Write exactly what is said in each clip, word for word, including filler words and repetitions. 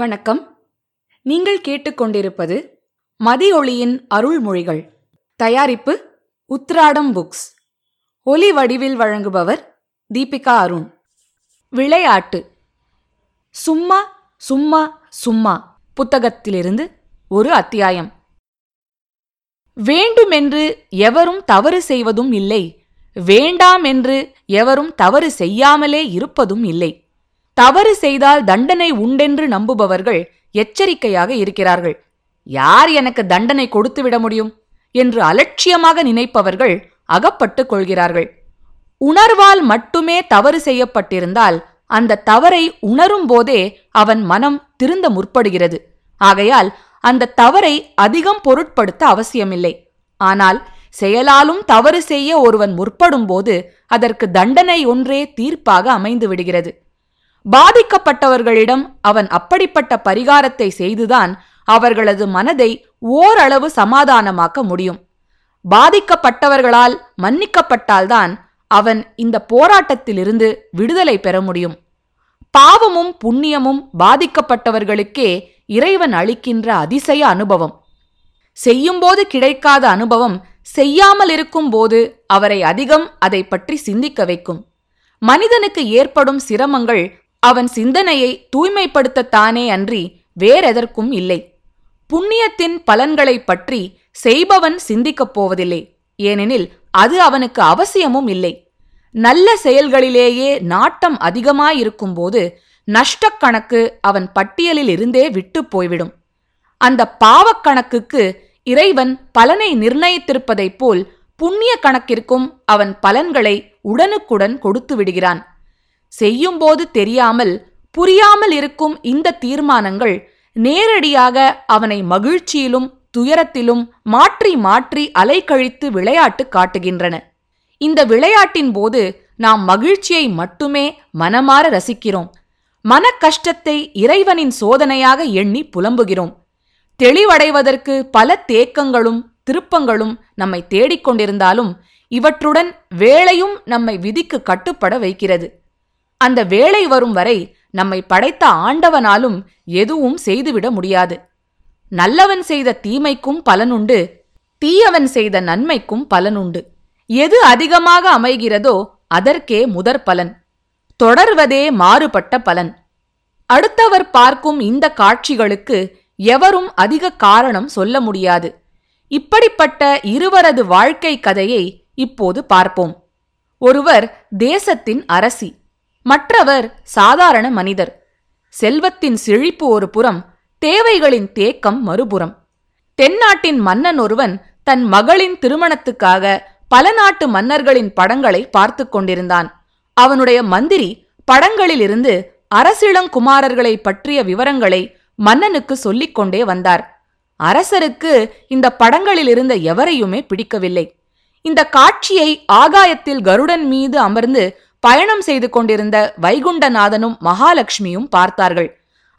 வணக்கம். நீங்கள் கேட்டுக்கொண்டிருப்பது மதியொளியின் அருள்மொழிகள். தயாரிப்பு உத்ராடம் புக்ஸ். ஒலி வடிவில் வழங்குபவர் தீபிகா அருண். விளையாட்டு. சும்மா சும்மா சும்மா புத்தகத்திலிருந்து ஒரு அத்தியாயம். வேண்டுமென்று எவரும் தவறு செய்வதும் இல்லை, வேண்டாம் என்று எவரும் தவறு செய்யாமலே இருப்பதும் இல்லை. தவறு செய்தால் தண்டனை உண்டென்று நம்புபவர்கள் எச்சரிக்கையாக இருக்கிறார்கள். யார் எனக்கு தண்டனை கொடுத்துவிட முடியும் என்று அலட்சியமாக நினைப்பவர்கள் அகப்பட்டுக் கொள்கிறார்கள். உணர்வால் மட்டுமே தவறு செய்யப்பட்டிருந்தால் அந்த தவறை உணரும் போதே அவன் மனம் திருந்த முற்படுகிறது. ஆகையால் அந்த தவறை அதிகம் பொருட்படுத்த அவசியமில்லை. ஆனால் செயலாலும் தவறு செய்ய ஒருவன் முற்படும் போது அதற்கு தண்டனை ஒன்றே தீர்ப்பாக அமைந்து விடுகிறது. பாதிக்கப்பட்டவர்களிடம் அவன் அப்படிப்பட்ட பரிகாரத்தை செய்துதான் அவர்களது மனதை ஓரளவு சமாதானமாக்க முடியும். பாதிக்கப்பட்டவர்களால் மன்னிக்கப்பட்டால்தான் அவன் இந்த போராட்டத்திலிருந்து விடுதலை பெற முடியும். பாவமும் புண்ணியமும் பாதிக்கப்பட்டவர்களுக்கே இறைவன் அளிக்கின்ற அதிசய அனுபவம். செய்யும்போது கிடைக்காத அனுபவம் செய்யாமல் இருக்கும் போது அவரை அதிகம் அதை பற்றி சிந்திக்க வைக்கும். மனிதனுக்கு ஏற்படும் சிரமங்கள் அவன் சிந்தனையை தூய்மைப்படுத்தத்தானே அன்றி வேறெதற்கும் இல்லை. புண்ணியத்தின் பலன்களை பற்றி செய்பவன் சிந்திக்கப் போவதில்லை, ஏனெனில் அது அவனுக்கு அவசியமும் இல்லை. நல்ல செயல்களிலேயே நாட்டம் அதிகமாயிருக்கும் போது நஷ்டக்கணக்கு அவன் பட்டியலில் இருந்தே விட்டு போய்விடும். அந்த பாவக்கணக்குக்கு இறைவன் பலனை நிர்ணயித்திருப்பதைப் போல் புண்ணிய கணக்கிற்கும் அவன் பலன்களை உடனுக்குடன் கொடுத்து விடுகிறான். செய்யும்போது தெரியாமல் புரியாமல் இருக்கும் இந்த தீர்மானங்கள் நேரடியாக அவனை மகிழ்ச்சியிலும் துயரத்திலும் மாற்றி மாற்றி அலைக்கழித்து விளையாட்டு காட்டுகின்றன. இந்த விளையாட்டின் போது நாம் மகிழ்ச்சியை மட்டுமே மனமாற ரசிக்கிறோம். மன கஷ்டத்தை இறைவனின் சோதனையாக எண்ணி புலம்புகிறோம். தெளிவடைவதற்கு பல தேக்கங்களும் திருப்பங்களும் நம்மை தேடிக்கொண்டிருந்தாலும் இவற்றுடன் வேலையும் நம்மை விதிக்கு கட்டுப்பட வைக்கிறது. அந்த வேலை வரும் வரை நம்மை படைத்த ஆண்டவனாலும் எதுவும் செய்துவிட முடியாது. நல்லவன் செய்த தீமைக்கும் பலனுண்டு, தீயவன் செய்த நன்மைக்கும் பலனுண்டு. எது அதிகமாக அமைகிறதோ அதற்கே முதற் பலன். தொடர்வதே மாறுபட்ட பலன். அடுத்தவர் பார்க்கும் இந்த காட்சிகளுக்கு எவரும் அதிக காரணம் சொல்ல முடியாது. இப்படிப்பட்ட இருவரது வாழ்க்கை கதையை இப்போது பார்ப்போம். ஒருவர் தேசத்தின் அரசி, மற்றவர் சாதாரண மனிதர். செல்வத்தின் செழிப்பு ஒரு புறம், தேவைகளின் தேக்கம் மறுபுறம். தென்னாட்டின் மன்னன் ஒருவன் தன் மகளின் திருமணத்துக்காக பல நாட்டு மன்னர்களின் படங்களை பார்த்து கொண்டிருந்தான். அவனுடைய மந்திரி படங்களிலிருந்து அரசிளங்குமாரர்களை பற்றிய விவரங்களை மன்னனுக்கு சொல்லிக் கொண்டே வந்தார். அரசருக்கு இந்த படங்களில் இருந்த எவரையுமே பிடிக்கவில்லை. இந்த காட்சியை ஆகாயத்தில் கருடன் மீது அமர்ந்து பயணம் செய்து கொண்டிருந்த வைகுண்டநாதனும் மகாலட்சுமியும் பார்த்தார்கள்.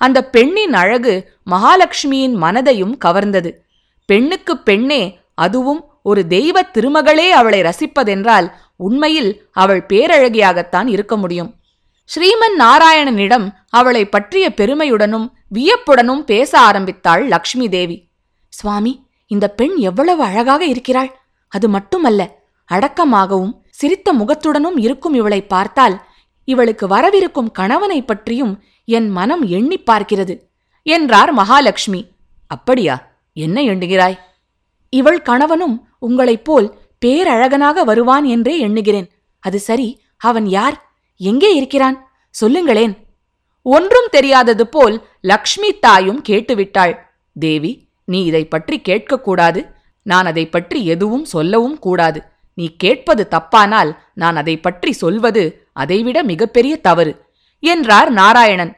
அந்த பெண்ணின் அழகு மகாலட்சுமியின் மனதையும் கவர்ந்தது. பெண்ணுக்கு பெண்ணே, அதுவும் ஒரு தெய்வ திருமகளே அவளை ரசிப்பதென்றால் உண்மையில் அவள் பேரழகியாகத்தான் இருக்க முடியும். ஸ்ரீமன் நாராயணனிடம் அவளை பற்றிய பெருமையுடனும் வியப்புடனும் பேச ஆரம்பித்தாள் லக்ஷ்மி தேவி. சுவாமி, இந்த பெண் எவ்வளவு அழகாக இருக்கிறாள்! அது மட்டுமல்ல, அடக்கமாகவும் சிரித்த முகத்துடனும் இருக்கும் இவளை பார்த்தால் இவளுக்கு வரவிருக்கும் கணவனை பற்றியும் என் மனம் எண்ணி பார்க்கிறது என்றார் மகாலட்சுமி. அப்படியா, என்ன எண்ணுகிறாய்? இவள் கணவனும் உங்களைப் போல் பேரழகனாக வருவான் என்றே எண்ணுகிறேன். அது சரி, அவன் யார்? எங்கே இருக்கிறான்? சொல்லுங்களேன். ஒன்றும் தெரியாதது போல் லக்ஷ்மி தாயும் கேட்டுவிட்டாள். தேவி, நீ இதை பற்றி கேட்கக்கூடாது. நான் அதை பற்றி எதுவும் சொல்லவும் கூடாது. நீ கேட்பது தப்பானால் நான் அதை பற்றி சொல்வது அதைவிட மிகப்பெரிய தவறு என்றார் நாராயணன்.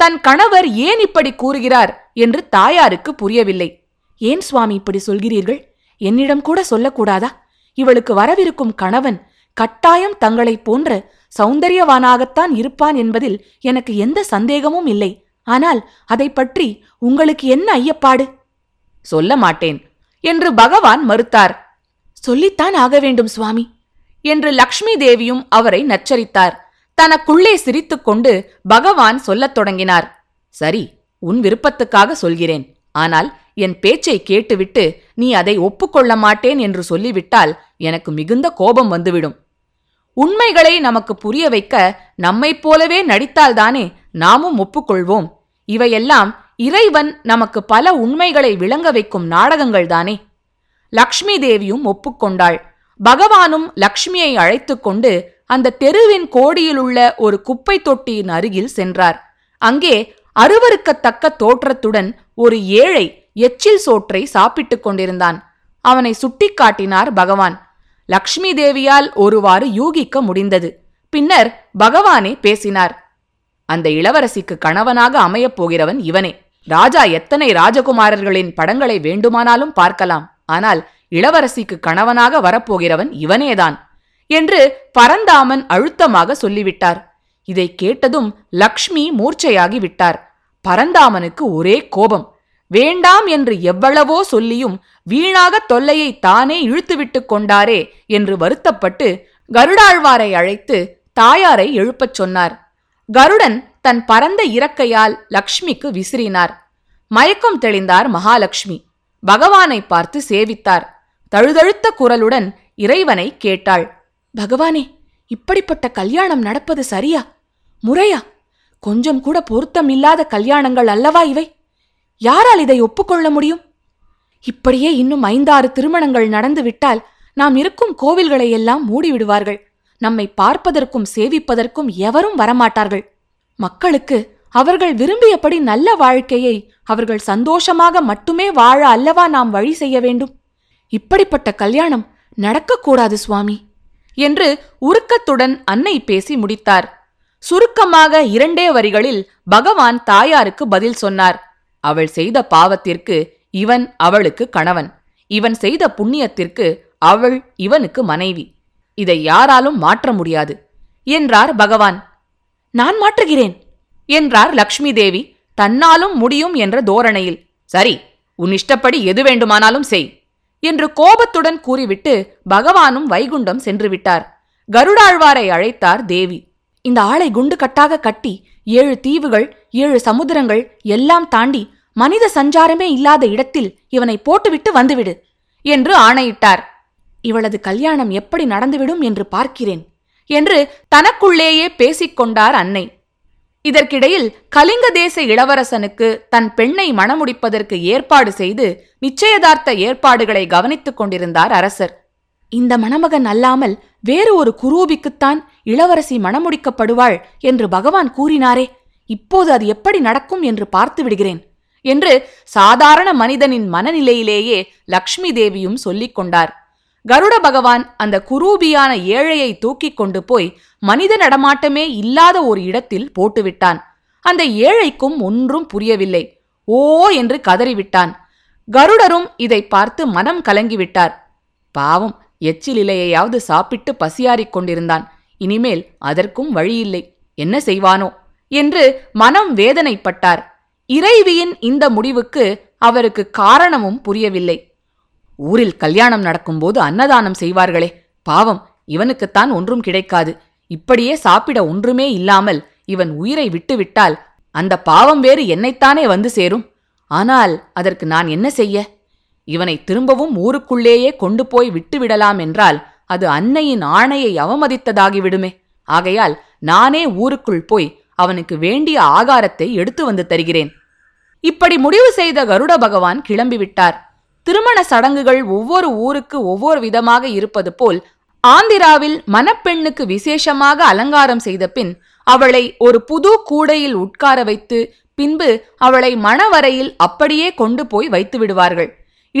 தன் கணவர் ஏன் இப்படி கூறுகிறார் என்று தாயாருக்கு புரியவில்லை. ஏன் சுவாமி இப்படி சொல்கிறீர்கள்? என்னிடம் கூட சொல்லக்கூடாதா? இவளுக்கு வரவிருக்கும் கணவன் கட்டாயம் தங்களைப் போன்ற சௌந்தரியவானாகத்தான் இருப்பான் என்பதில் எனக்கு எந்த சந்தேகமும் இல்லை. ஆனால் அதை பற்றி உங்களுக்கு என்ன ஐயப்பாடு? சொல்ல மாட்டேன் என்று பகவான் மறுத்தார். சொல்லித்தான் ஆக வேண்டும் சுவாமி என்று லக்ஷ்மி தேவியும் அவரை நச்சரித்தார். தனக்குள்ளே சிரித்துக்கொண்டு பகவான் சொல்லத் தொடங்கினார். சரி, உன் விருப்பத்துக்காக சொல்கிறேன். ஆனால் என் பேச்சை கேட்டுவிட்டு நீ அதை ஒப்புக்கொள்ள மாட்டேன் என்று சொல்லிவிட்டால் எனக்கு மிகுந்த கோபம் வந்துவிடும். உண்மைகளை நமக்கு புரிய வைக்க நம்மைப் போலவே நடித்தால்தானே நாமும் ஒப்புக்கொள்வோம். இவையெல்லாம் இறைவன் நமக்கு பல உண்மைகளை விளங்க வைக்கும் நாடகங்கள்தானே. லக்ஷ்மி தேவியும் ஒப்புக்கொண்டாள். பகவானும் லக்ஷ்மியை அழைத்து கொண்டு அந்த தெருவின் கோடியிலுள்ள ஒரு குப்பை தொட்டியின் அருகில் சென்றார். அங்கே அருவருக்கத்தக்க தோற்றத்துடன் ஒரு ஏழை எச்சில் சோற்றை சாப்பிட்டுக் கொண்டிருந்தான். அவனை சுட்டிக்காட்டினார் பகவான். லக்ஷ்மி தேவியால் ஒருவாறு யூகிக்க முடிந்தது. பின்னர் பகவானே பேசினார். அந்த இளவரசிக்கு கணவனாக அமையப்போகிறவன் இவனே. ராஜா எத்தனை ராஜகுமாரர்களின் படங்களை வேண்டுமானாலும் பார்க்கலாம், ஆனால் இளவரசிக்கு கணவனாக வரப்போகிறவன் இவனேதான் என்று பரந்தாமன் அழுத்தமாக சொல்லிவிட்டார். இதை கேட்டதும் லக்ஷ்மி மூர்ச்சையாகிவிட்டார். பரந்தாமனுக்கு ஒரே கோபம். வேண்டாம் என்று எவ்வளவோ சொல்லியும் வீணாக தொல்லையை தானே இழுத்துவிட்டு கொண்டாரே என்று வருத்தப்பட்டு கருடாழ்வாரை அழைத்து தாயாரை எழுப்பச் சொன்னார். கருடன் தன் பரந்த இறக்கையால் லக்ஷ்மிக்கு விசிறினார். மயக்கம் தெளிந்தார் மகாலட்சுமி. பகவானை பார்த்து சேவித்தார். தழுதழுத்த குரலுடன் இறைவனை கேட்டாள். பகவானே, இப்படிப்பட்ட கல்யாணம் நடப்பது சரியா, முறையா? கொஞ்சம் கூட பொருத்தமில்லாத கல்யாணங்கள் அல்லவா இவை? யாரால் இதை ஒப்புக்கொள்ள முடியும்? இப்படியே இன்னும் ஐந்தாறு திருமணங்கள் நடந்துவிட்டால் நாம் இருக்கும் கோவில்களை எல்லாம் மூடிவிடுவார்கள். நம்மை பார்ப்பதற்கும் சேவிப்பதற்கும் எவரும் வரமாட்டார்கள். மக்களுக்கு அவர்கள் விரும்பியபடி நல்ல வாழ்க்கையை அவர்கள் சந்தோஷமாக மட்டுமே வாழ அல்லவா நாம் வழி செய்ய வேண்டும். இப்படிப்பட்ட கல்யாணம் நடக்கக்கூடாது சுவாமி என்று உருக்கத்துடன் அன்னை பேசி முடித்தார். சுருக்கமாக இரண்டே வரிகளில் பகவான் தாயாருக்கு பதில் சொன்னார். அவள் செய்த பாவத்திற்கு இவன் அவளுக்கு கணவன், இவன் செய்த புண்ணியத்திற்கு அவள் இவனுக்கு மனைவி. இதை யாராலும் மாற்ற முடியாது என்றார் பகவான். நான் மாற்றுகிறேன் என்றார் லக்ஷ்மி தேவி தன்னாலும் முடியும் என்ற தோரணையில். சரி, உன் இஷ்டப்படி எது வேண்டுமானாலும் செய் என்று கோபத்துடன் கூறிவிட்டு பகவானும் வைகுண்டம் சென்று விட்டார். கருடாழ்வாரை அழைத்தார் தேவி. இந்த ஆளை குண்டு கட்டாக கட்டி ஏழு தீவுகள் ஏழு சமுதிரங்கள் எல்லாம் தாண்டி மனித சஞ்சாரமே இல்லாத இடத்தில் இவனை போட்டுவிட்டு வந்துவிடு என்று ஆணையிட்டார். இவளது கல்யாணம் எப்படி நடந்துவிடும் என்று பார்க்கிறேன் என்று தனக்குள்ளேயே பேசிக்கொண்டார் அன்னை. இதற்கிடையில் கலிங்க தேச இளவரசனுக்கு தன் பெண்ணை மணமுடிப்பதற்கு ஏற்பாடு செய்து நிச்சயதார்த்த ஏற்பாடுகளை கவனித்துக் கொண்டிருந்தார் அரசர். இந்த மணமகன் அல்லாமல் வேறு ஒரு குரூபிக்குத்தான் இளவரசி மணமுடிக்கப்படுவாள் என்று பகவான் கூறினாரே, இப்போது அது எப்படி நடக்கும் என்று பார்த்து விடுகிறேன் என்று சாதாரண மனிதனின் மனநிலையிலேயே லக்ஷ்மி தேவியும் சொல்லிக் கொண்டார். கருட பகவான் அந்த குரூபியான ஏழையை தூக்கிக் கொண்டு போய் மனித நடமாட்டமே இல்லாத ஒரு இடத்தில் போட்டுவிட்டான். அந்த ஏழைக்கும் ஒன்றும் புரியவில்லை. ஓ என்று கதறிவிட்டான். கருடரும் இதை பார்த்து மனம் கலங்கிவிட்டார். பாவம், எச்சிலிலையையாவது சாப்பிட்டு பசியாறிக் கொண்டிருந்தான். இனிமேல் அதற்கும் வழியில்லை, என்ன செய்வானோ என்று மனம் வேதனைப்பட்டார். இறைவியின் இந்த முடிவுக்கு அவருக்கு காரணமும் புரியவில்லை. ஊரில் கல்யாணம் நடக்கும்போது அன்னதானம் செய்வார்களே, பாவம் இவனுக்குத்தான் ஒன்றும் கிடைக்காது. இப்படியே சாப்பிட ஒன்றுமே இல்லாமல் இவன் உயிரை விட்டுவிட்டால் அந்த பாவம் வேறு என்னைத்தானே வந்து சேரும். ஆனால் அதற்கு நான் என்ன செய்ய? இவனை திரும்பவும் ஊருக்குள்ளேயே கொண்டு போய் விட்டுவிடலாம் என்றால் அது அன்னையின் ஆணையை அவமதித்ததாகிவிடுமே. ஆகையால் நானே ஊருக்குள் போய் அவனுக்கு வேண்டிய ஆகாரத்தை எடுத்து வந்து தருகிறேன். இப்படி முடிவு செய்த கருட பகவான் கிளம்பிவிட்டார். திருமண சடங்குகள் ஒவ்வொரு ஊருக்கு ஒவ்வொரு விதமாக இருப்பது போல் ஆந்திராவில் மணப்பெண்ணுக்கு விசேஷமாக அலங்காரம் செய்த பின் அவளை ஒரு புது கூடையில் உட்கார வைத்து பின்பு அவளை மணவரையில் அப்படியே கொண்டு போய் வைத்து விடுவார்கள்.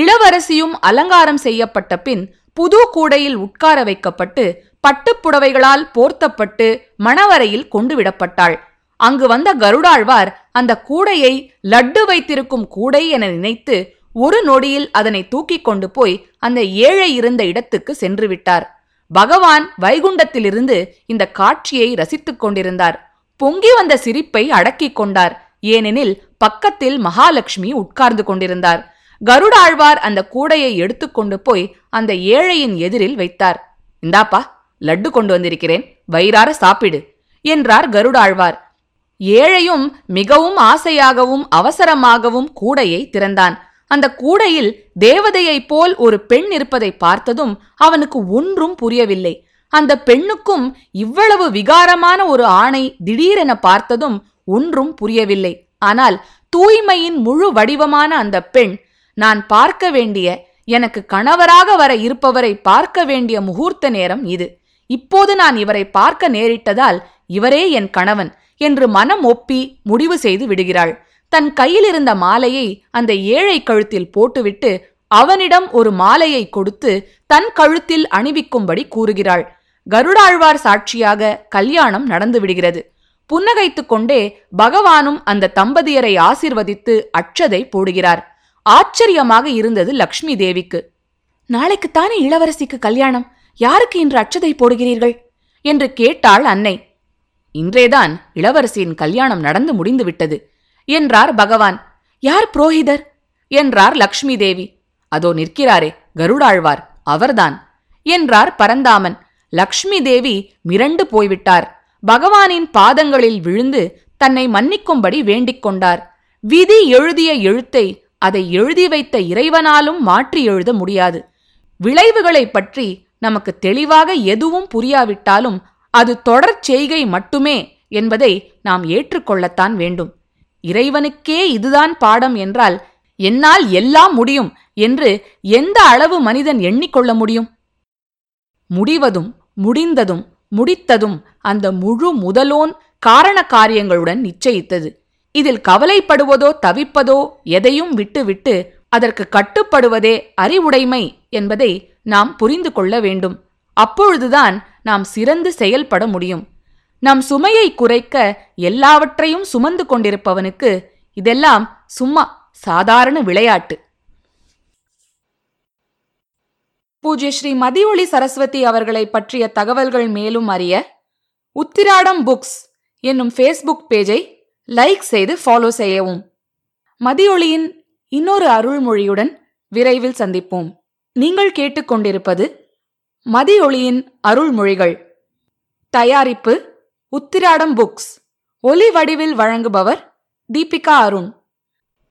இளவரசியும் அலங்காரம் செய்யப்பட்ட பின் புது கூடையில் உட்கார வைக்கப்பட்டு பட்டுப்புடவைகளால் போர்த்தப்பட்டு மணவரையில் கொண்டு விடப்பட்டாள். அங்கு வந்த கருடாழ்வார் அந்த கூடையை லட்டு வைத்திருக்கும் கூடை என நினைத்து ஒரு நொடியில் அதனை தூக்கிக் கொண்டு போய் அந்த ஏழை இருந்த இடத்துக்கு சென்று விட்டார். பகவான் வைகுண்டத்திலிருந்து இந்த காட்சியை ரசித்துக் கொண்டிருந்தார். பொங்கி வந்த சிரிப்பை அடக்கிக் கொண்டார். ஏனெனில் பக்கத்தில் மகாலட்சுமி உட்கார்ந்து கொண்டிருந்தார். கருடாழ்வார் அந்த கூடையை எடுத்துக்கொண்டு போய் அந்த ஏழையின் எதிரில் வைத்தார். இந்தாப்பா, லட்டு கொண்டு வந்திருக்கிறேன், வயிறார சாப்பிடு என்றார் கருடாழ்வார். ஏழையும் மிகவும் ஆசையாகவும் அவசரமாகவும் கூடையை திறந்தான். அந்த கூடையில் தேவதையைப் போல் ஒரு பெண் இருப்பதை பார்த்ததும் அவனுக்கு ஒன்றும் புரியவில்லை. அந்த பெண்ணுக்கும் இவ்வளவு விகாரமான ஒரு ஆணை திடீரென பார்த்ததும் ஒன்றும் புரியவில்லை. ஆனால் தூய்மையின் முழு வடிவமான அந்த பெண், நான் பார்க்க வேண்டிய, எனக்கு கணவராக வர இருப்பவரை பார்க்க வேண்டிய முகூர்த்த நேரம் இது, இப்போது நான் இவரை பார்க்க நேரிட்டதால் இவரே என் கணவன் என்று மனம் ஒப்பி முடிவு செய்து விடுகிறாள். தன் கையிலிருந்த மாலையை அந்த ஏழை கழுத்தில் போட்டுவிட்டு அவனிடம் ஒரு மாலையை கொடுத்து தன் கழுத்தில் அணிவிக்கும்படி கூறுகிறாள். கருடாழ்வார் சாட்சியாக கல்யாணம் நடந்து விடுகிறது. புன்னகைத்து கொண்டே பகவானும் அந்த தம்பதியரை ஆசீர்வதித்து அட்சதை போடுகிறார். ஆச்சரியமாக இருந்தது லக்ஷ்மி தேவிக்கு. நாளைக்குத்தானே இளவரசிக்கு கல்யாணம், யாருக்கு இன்று அட்சதை போடுகிறீர்கள் என்று கேட்டாள் அன்னை. இன்றேதான் இளவரசியின் கல்யாணம் நடந்து முடிந்துவிட்டது என்றார் பகவான். யார் புரோஹிதர் என்றார் லக்ஷ்மி தேவி. அதோ நிற்கிறாரே கருடாழ்வார், அவர்தான் என்றார் பரந்தாமன். லக்ஷ்மி தேவி மிரண்டு போய்விட்டார். பகவானின் பாதங்களில் விழுந்து தன்னை மன்னிக்கும்படி வேண்டிக் கொண்டார். விதி எழுதிய எழுத்தை அதை எழுதி வைத்த இறைவனாலும் மாற்றி எழுத முடியாது. விளைவுகளை பற்றி நமக்கு தெளிவாக எதுவும் புரியாவிட்டாலும் அது தொடர் செய்கை மட்டுமே என்பதை நாம் ஏற்றுக்கொள்ளத்தான் வேண்டும். இறைவனுக்கே இதுதான் பாடம் என்றால் என்னால் எல்லாம் முடியும் என்று எந்த அளவு மனிதன் எண்ணிக்கொள்ள முடியும்? முடிவதும் முடிந்ததும் முடித்ததும் அந்த முழு முதலோன் காரண காரியங்களுடன் நிச்சயித்தது. இதில் கவலைப்படுவதோ தவிப்பதோ எதையும் விட்டுவிட்டு அதற்கு கட்டுப்படுவதே அறிவுடைமை என்பதை நாம் புரிந்து கொள்ள வேண்டும். அப்பொழுதுதான் நாம் சிறந்து செயல்பட முடியும். நம் சுமையை குறைக்க எல்லாவற்றையும் சுமந்து கொண்டிருப்பவனுக்கு இதெல்லாம் சும்மா சாதாரண விளையாட்டு. பூஜ்ய ஸ்ரீ மதியொளி சரஸ்வதி அவர்களை பற்றிய தகவல்கள் மேலும் அறிய உத்திராடம் புக்ஸ் என்னும் ஃபேஸ்புக் பேஜை லைக் செய்து ஃபாலோ செய்யவும். மதியொளியின் இன்னொரு அருள்மொழியுடன் விரைவில் சந்திப்போம். நீங்கள் கேட்டுக்கொண்டிருப்பது மதியொளியின் அருள்மொழிகள். தயாரிப்பு உத்திராடம் புக்ஸ். ஒலி வடிவில் வழங்குபவர் தீபிகா அருண்.